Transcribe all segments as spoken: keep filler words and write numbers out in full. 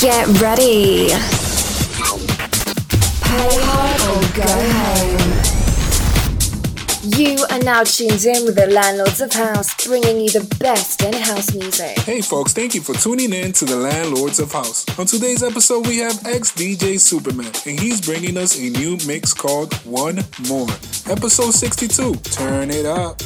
Get ready. Play hard or go home. You are now tuned in with the Landlords of House, bringing you the best in house music. Hey folks, thank you for tuning in to the Landlords of House. On today's episode, we have X D J Superman, and he's bringing us a new mix called One More. Episode sixty-two, turn it up.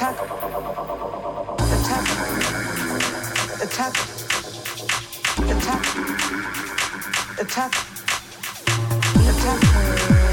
attack, attack, attack, attack, attack, attack. Attack.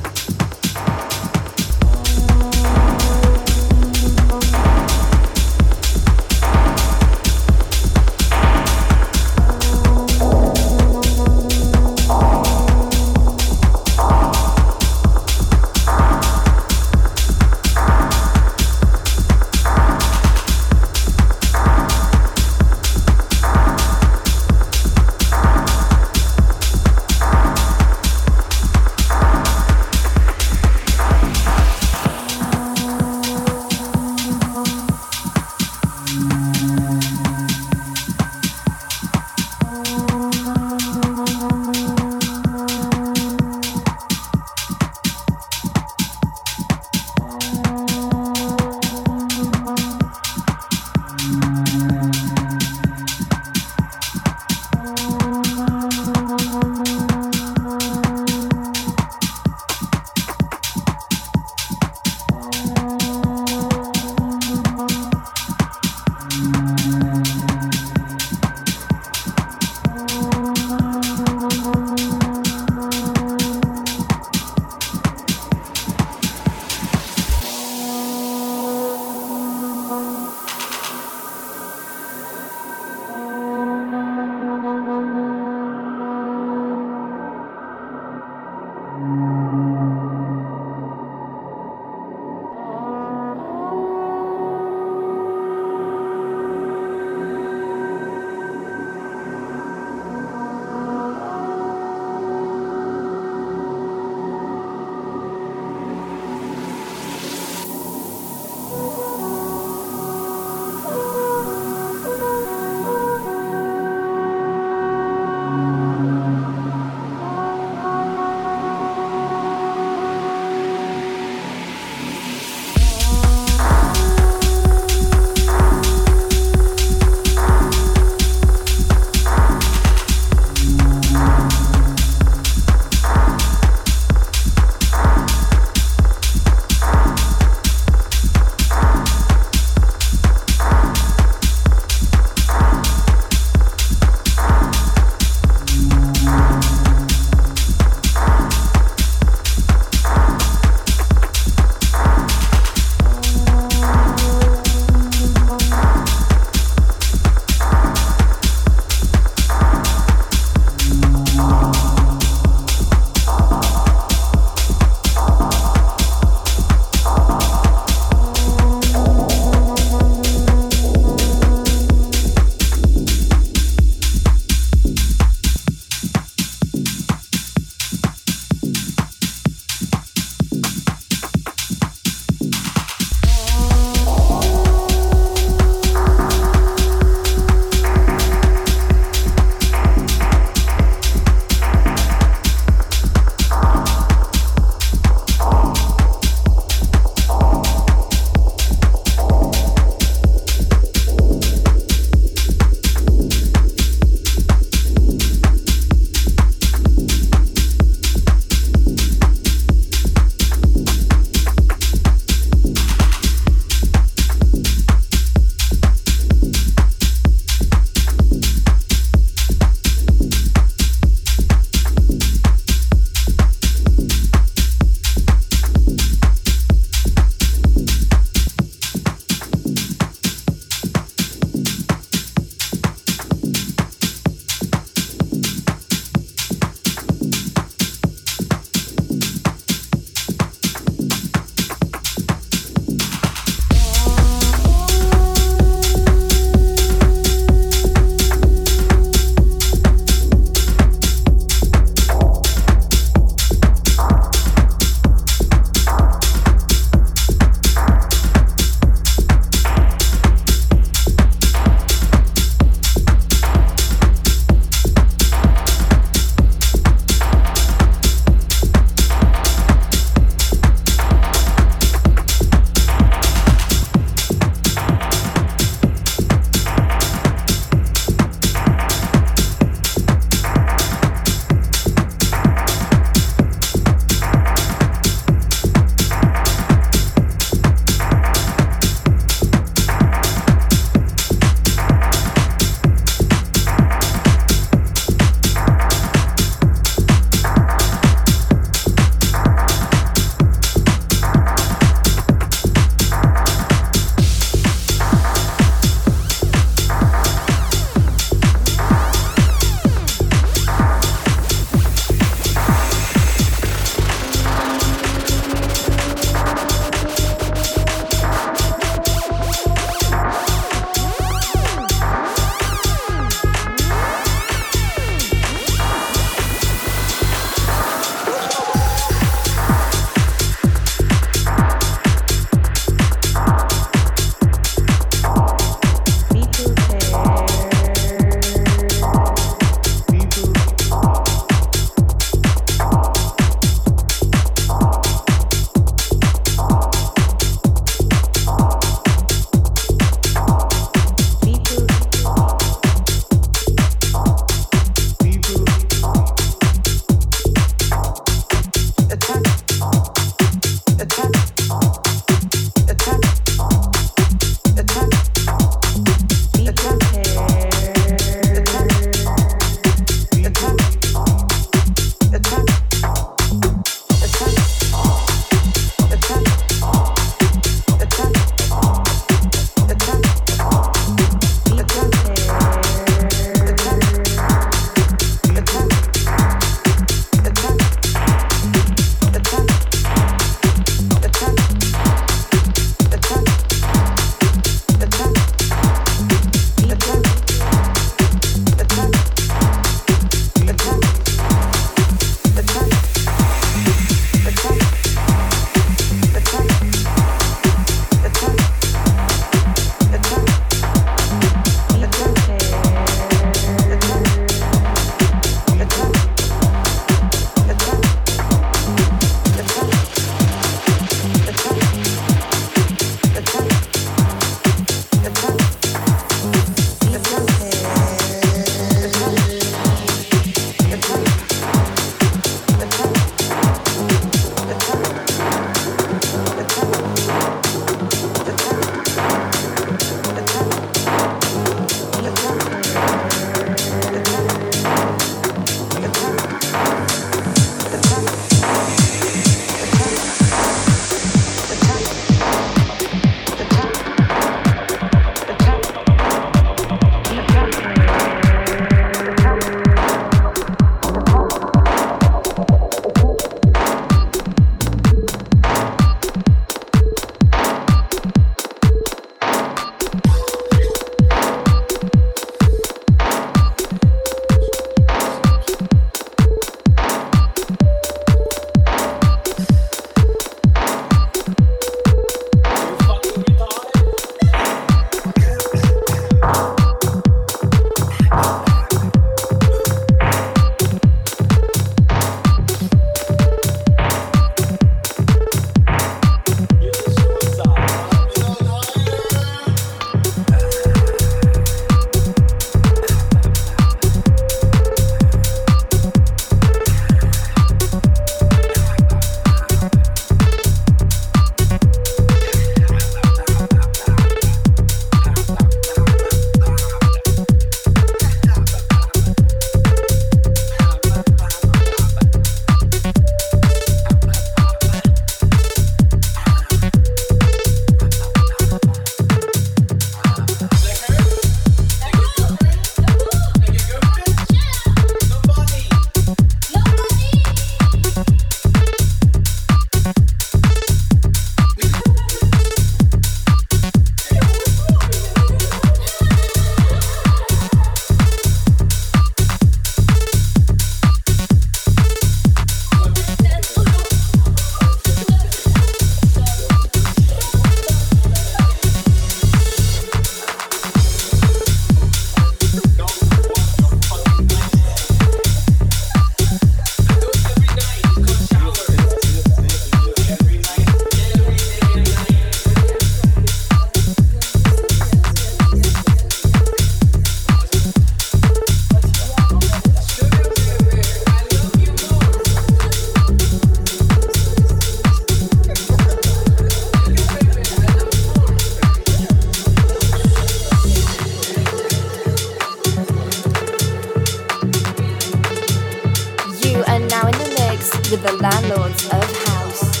with the Landlords of House.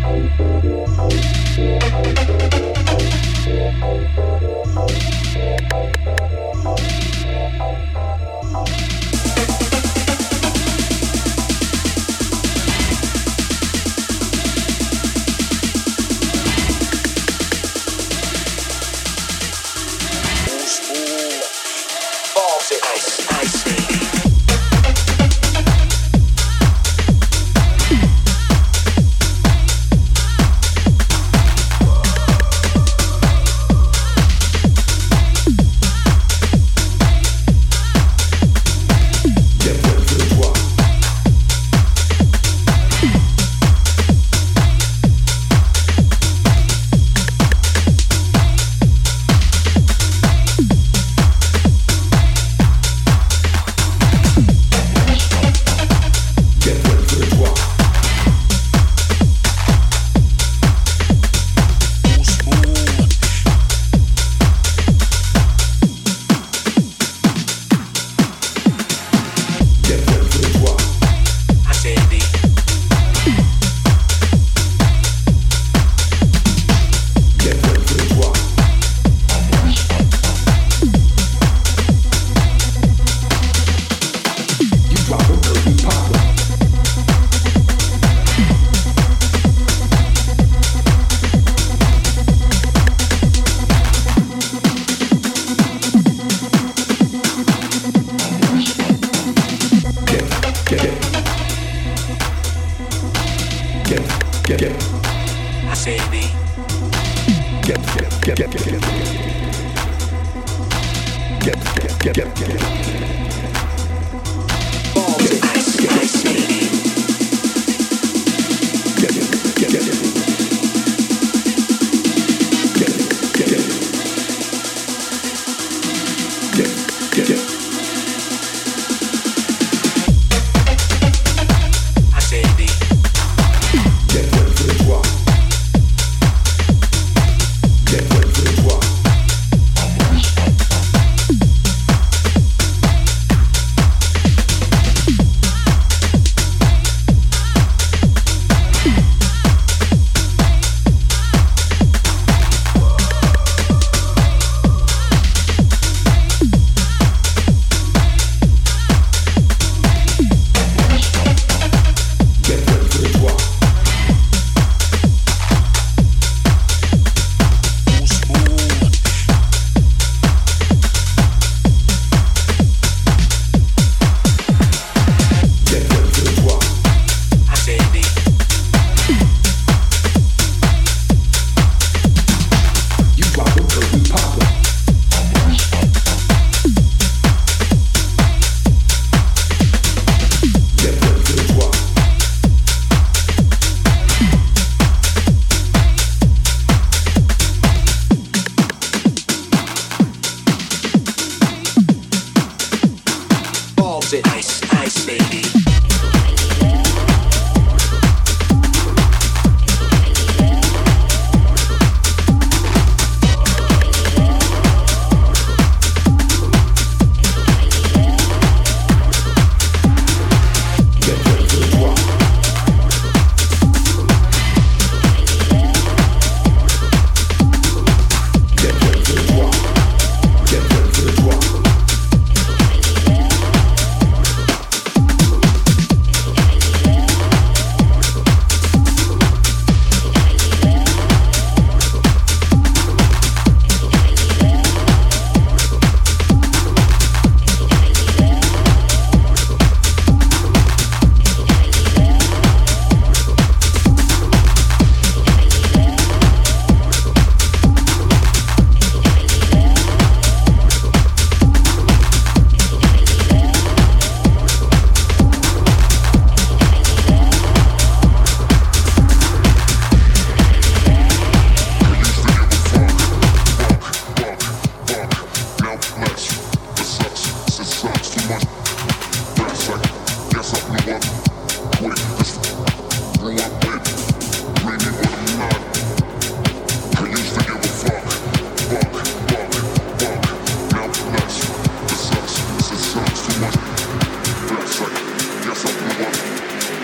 Yes, I'm the one.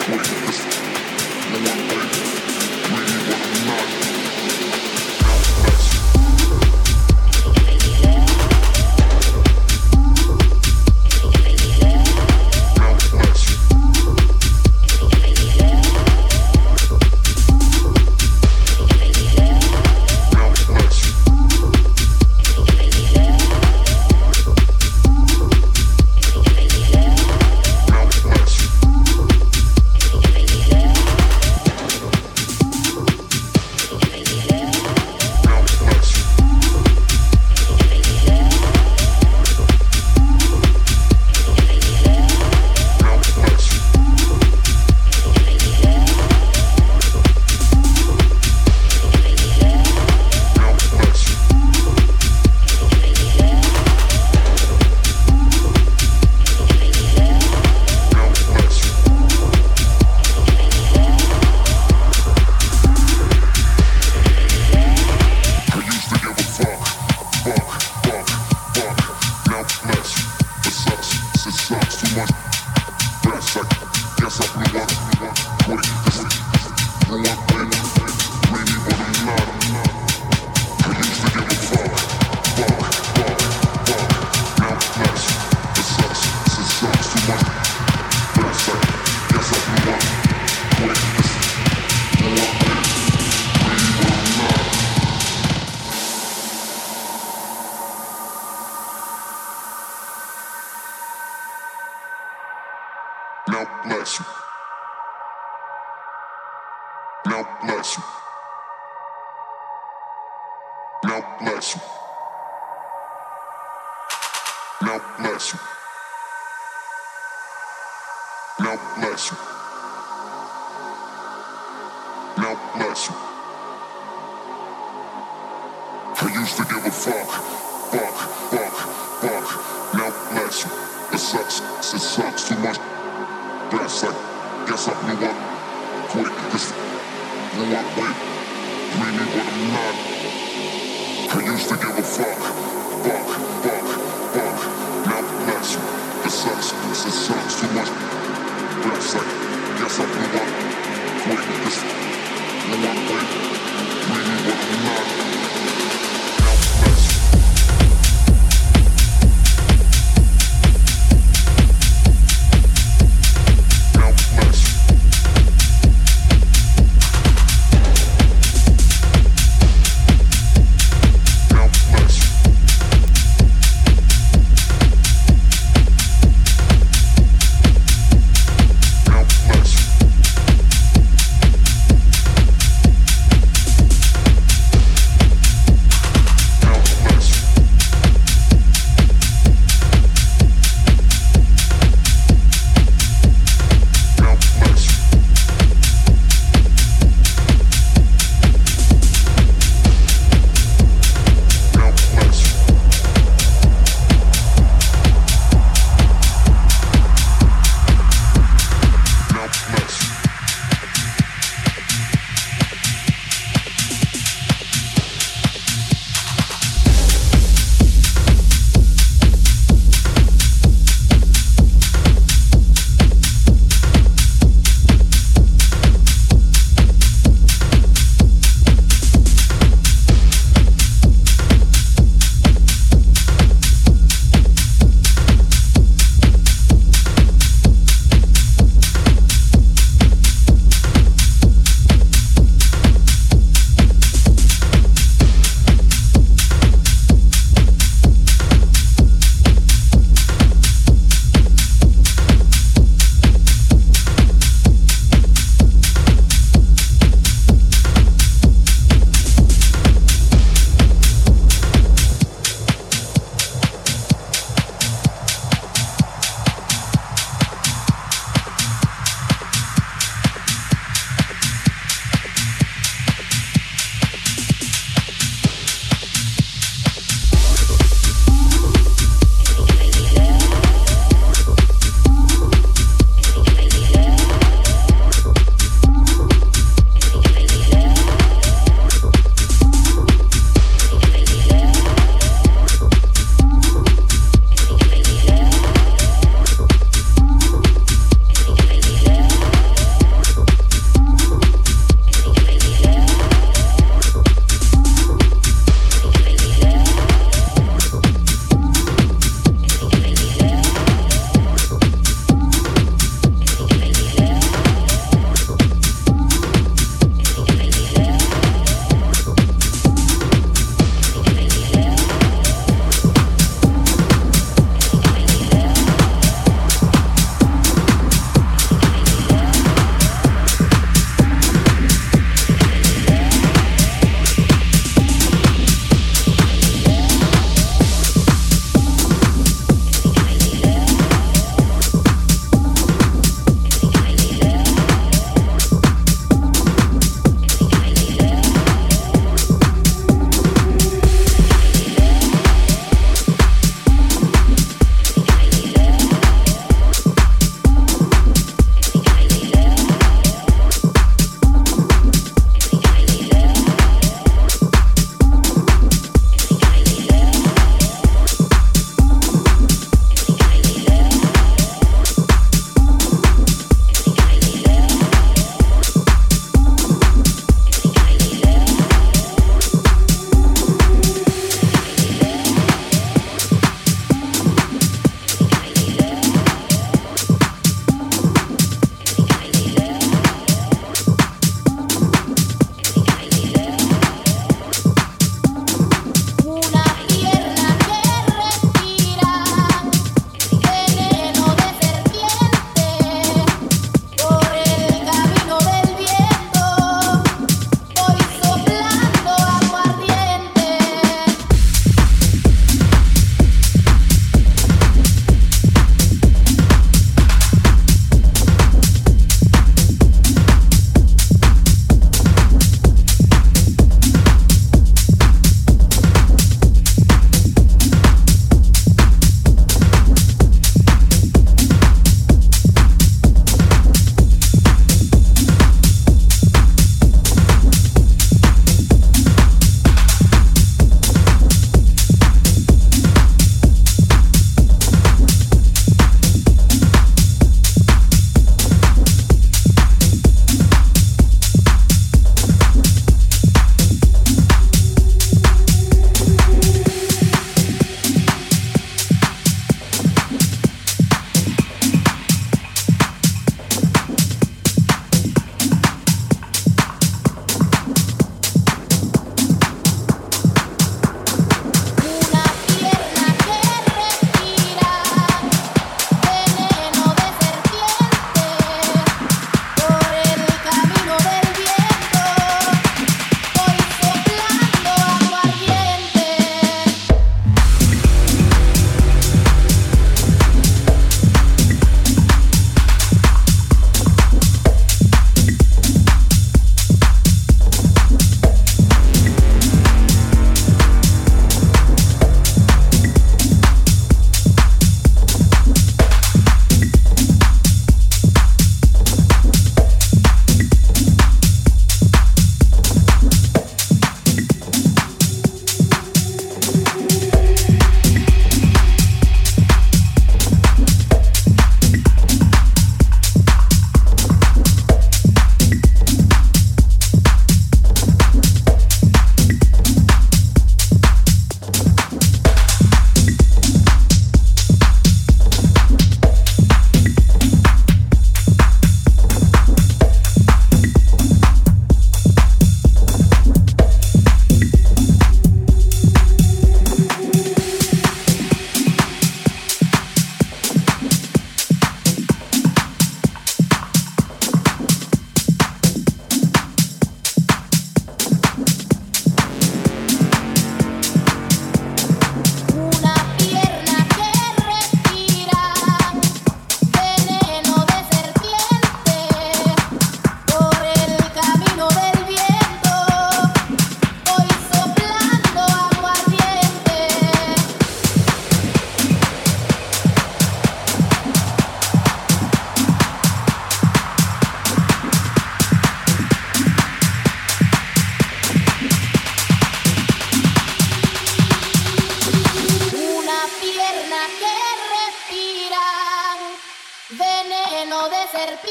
Wait, this. No one, wait.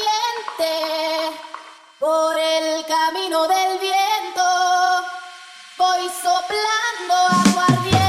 valiente por el camino del viento, voy soplando aguardiente.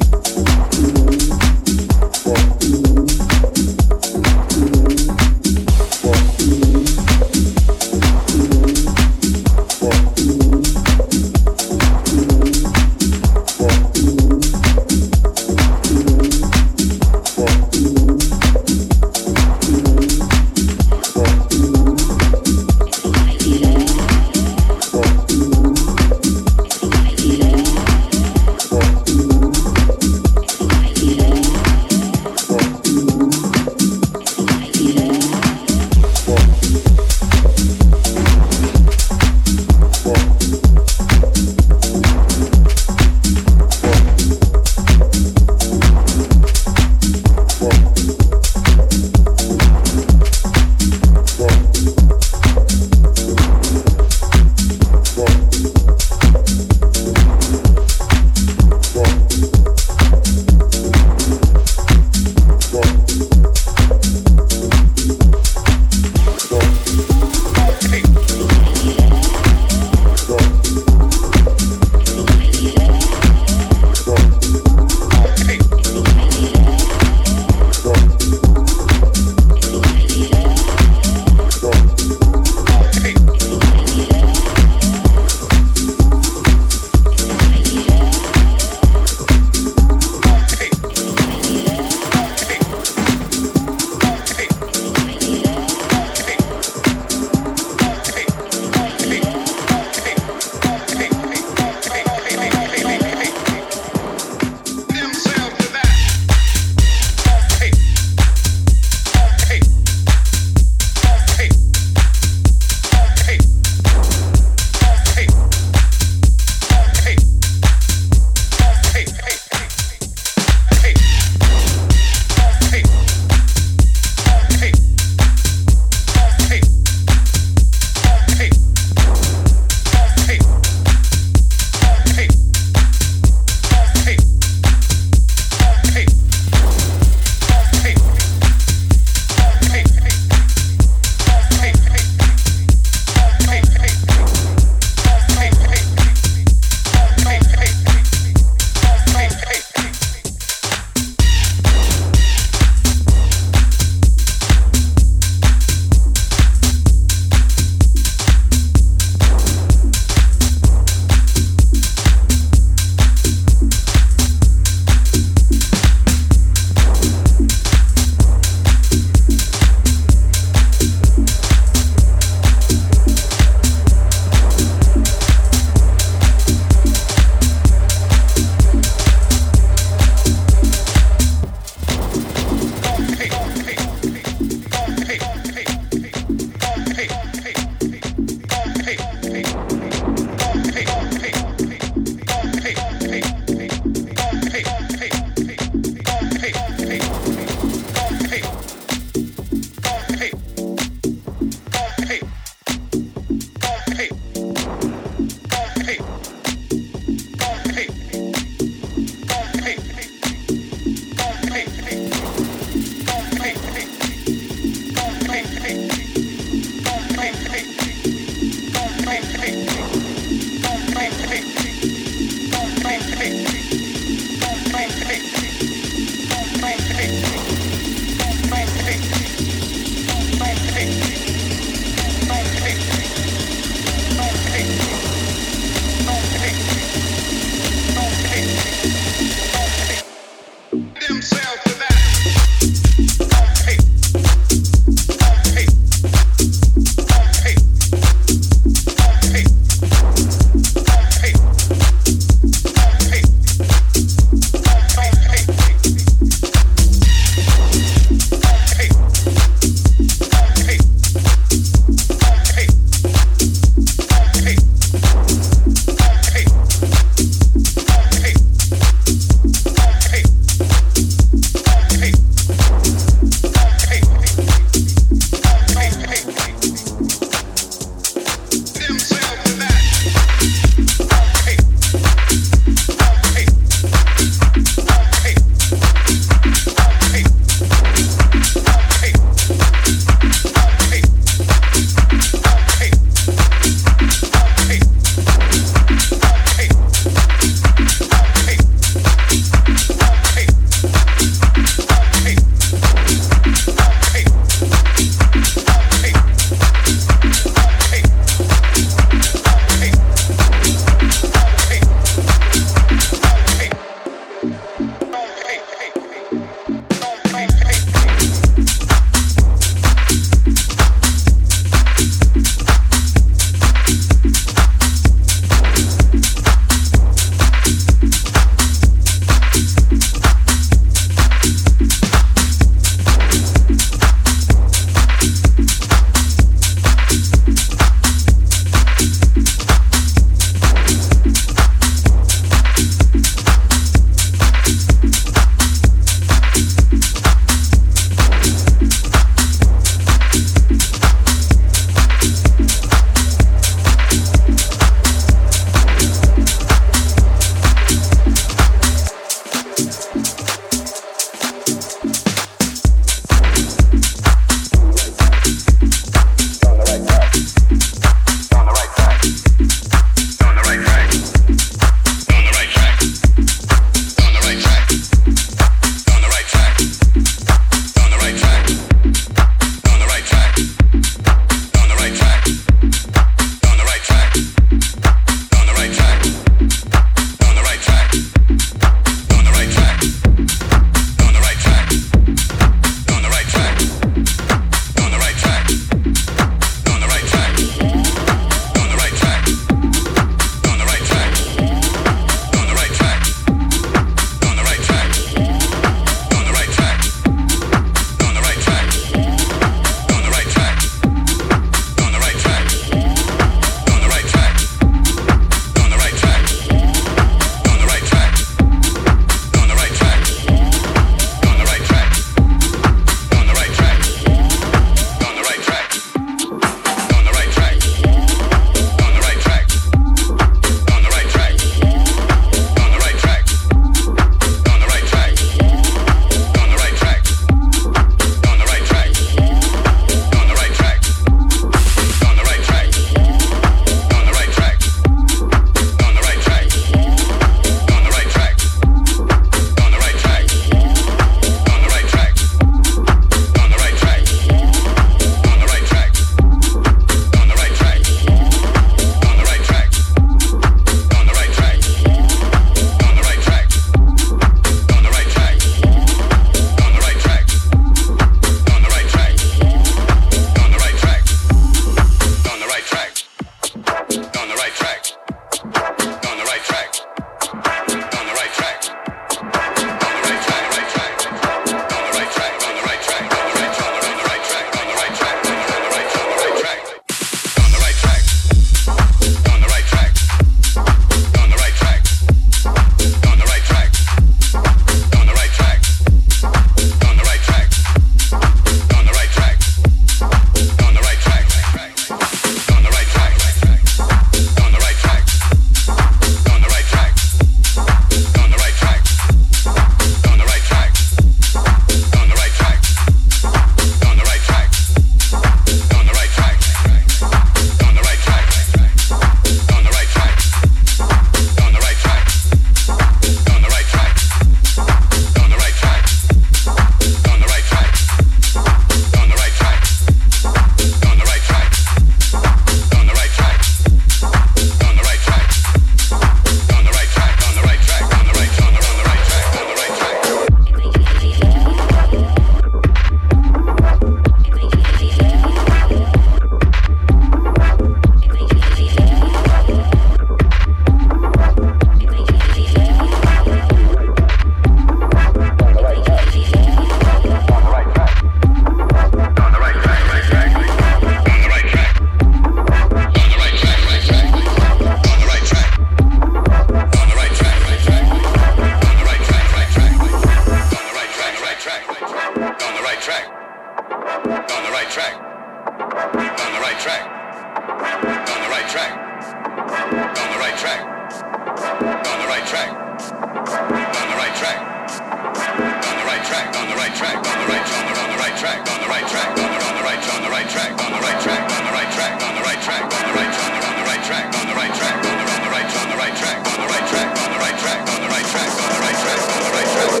right track. On the right track. On the right track. On the right track. On the right track. On the right track. On the right track. On the right track. On the right track. On the right track. On the right track. On the right track. On the right track. On the right track. On the right track. On the right track. On the right track. On the right track. On the right track. On the right track. On the right track. On the right track.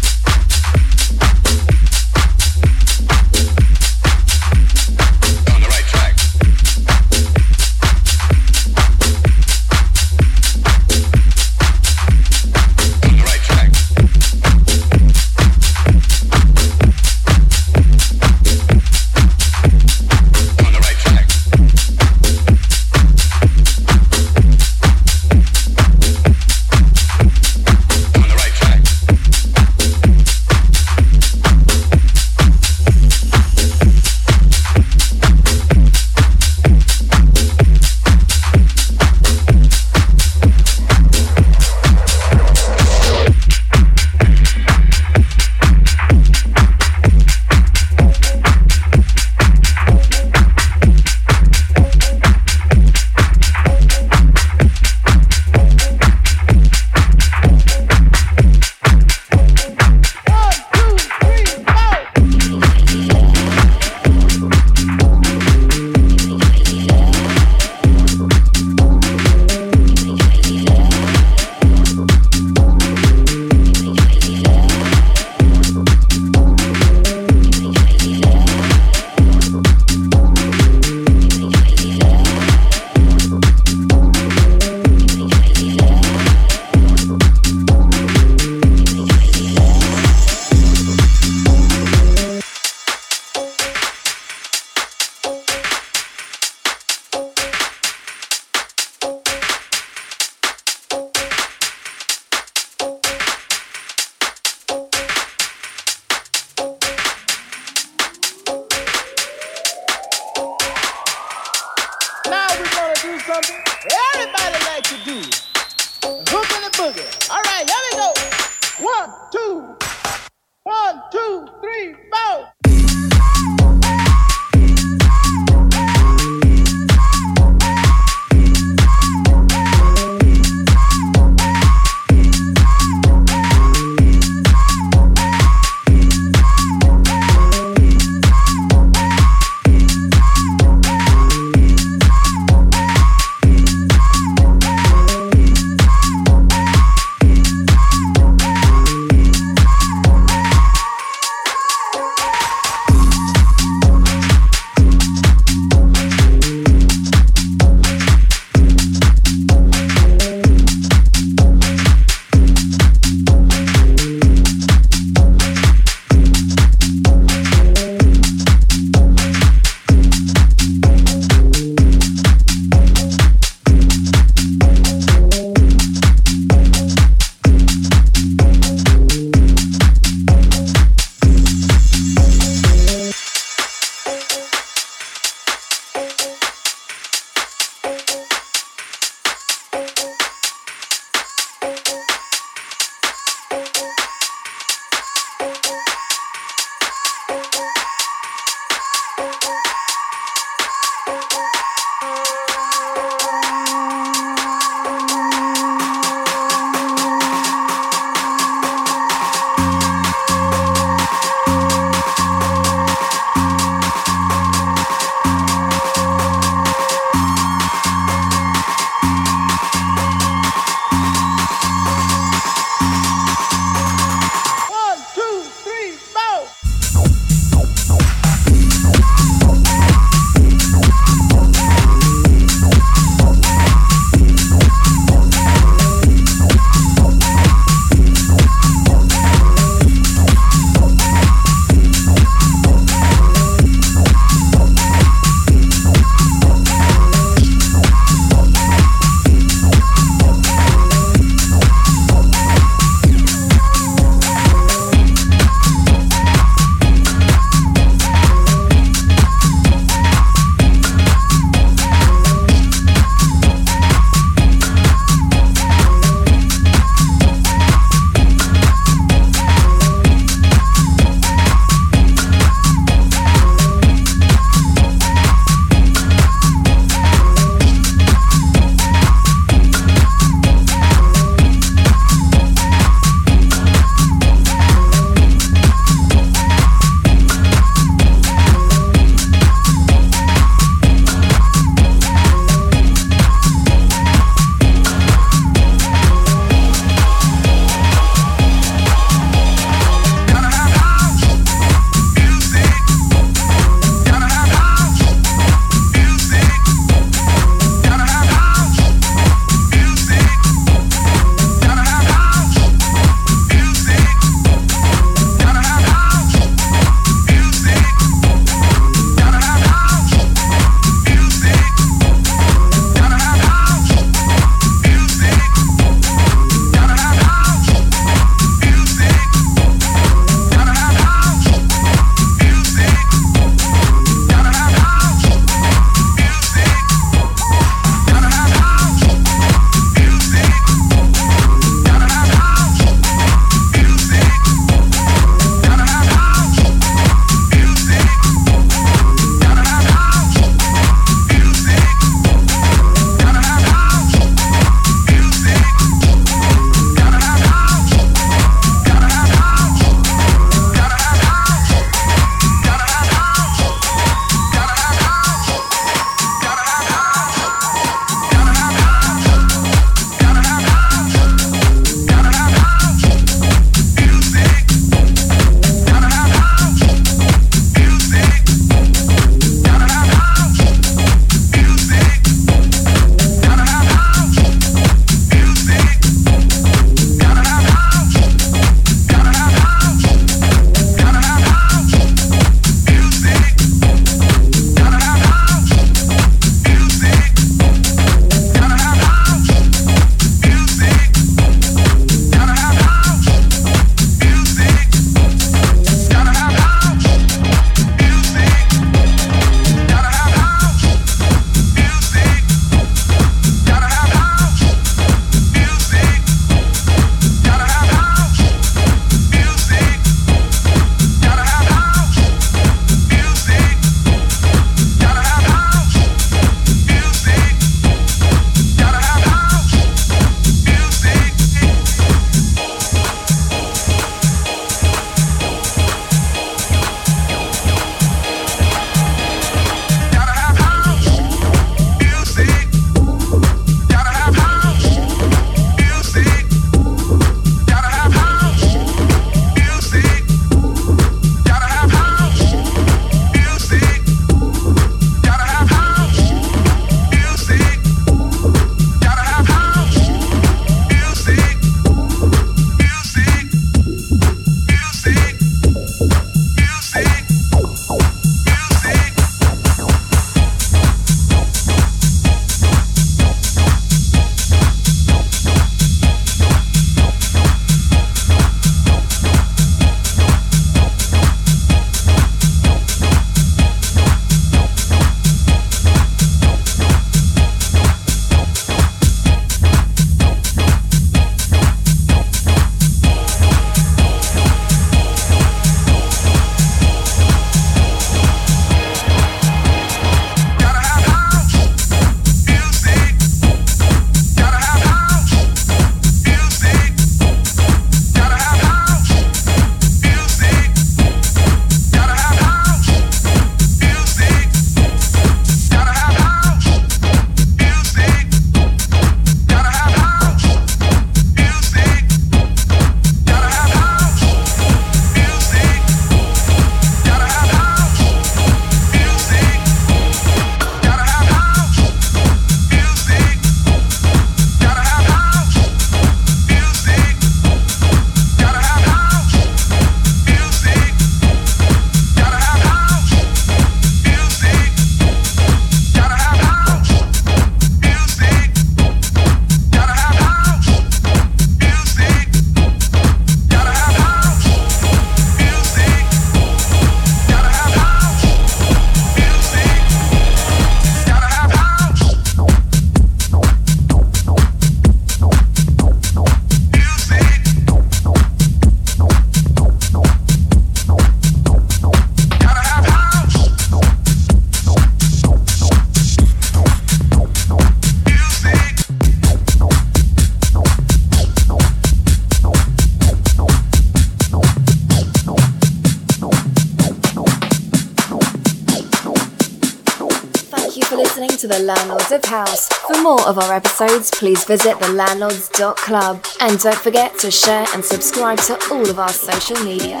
to The Landlords of House. For more of our episodes, please visit the landlords dot club. And don't forget to share and subscribe to all of our social media.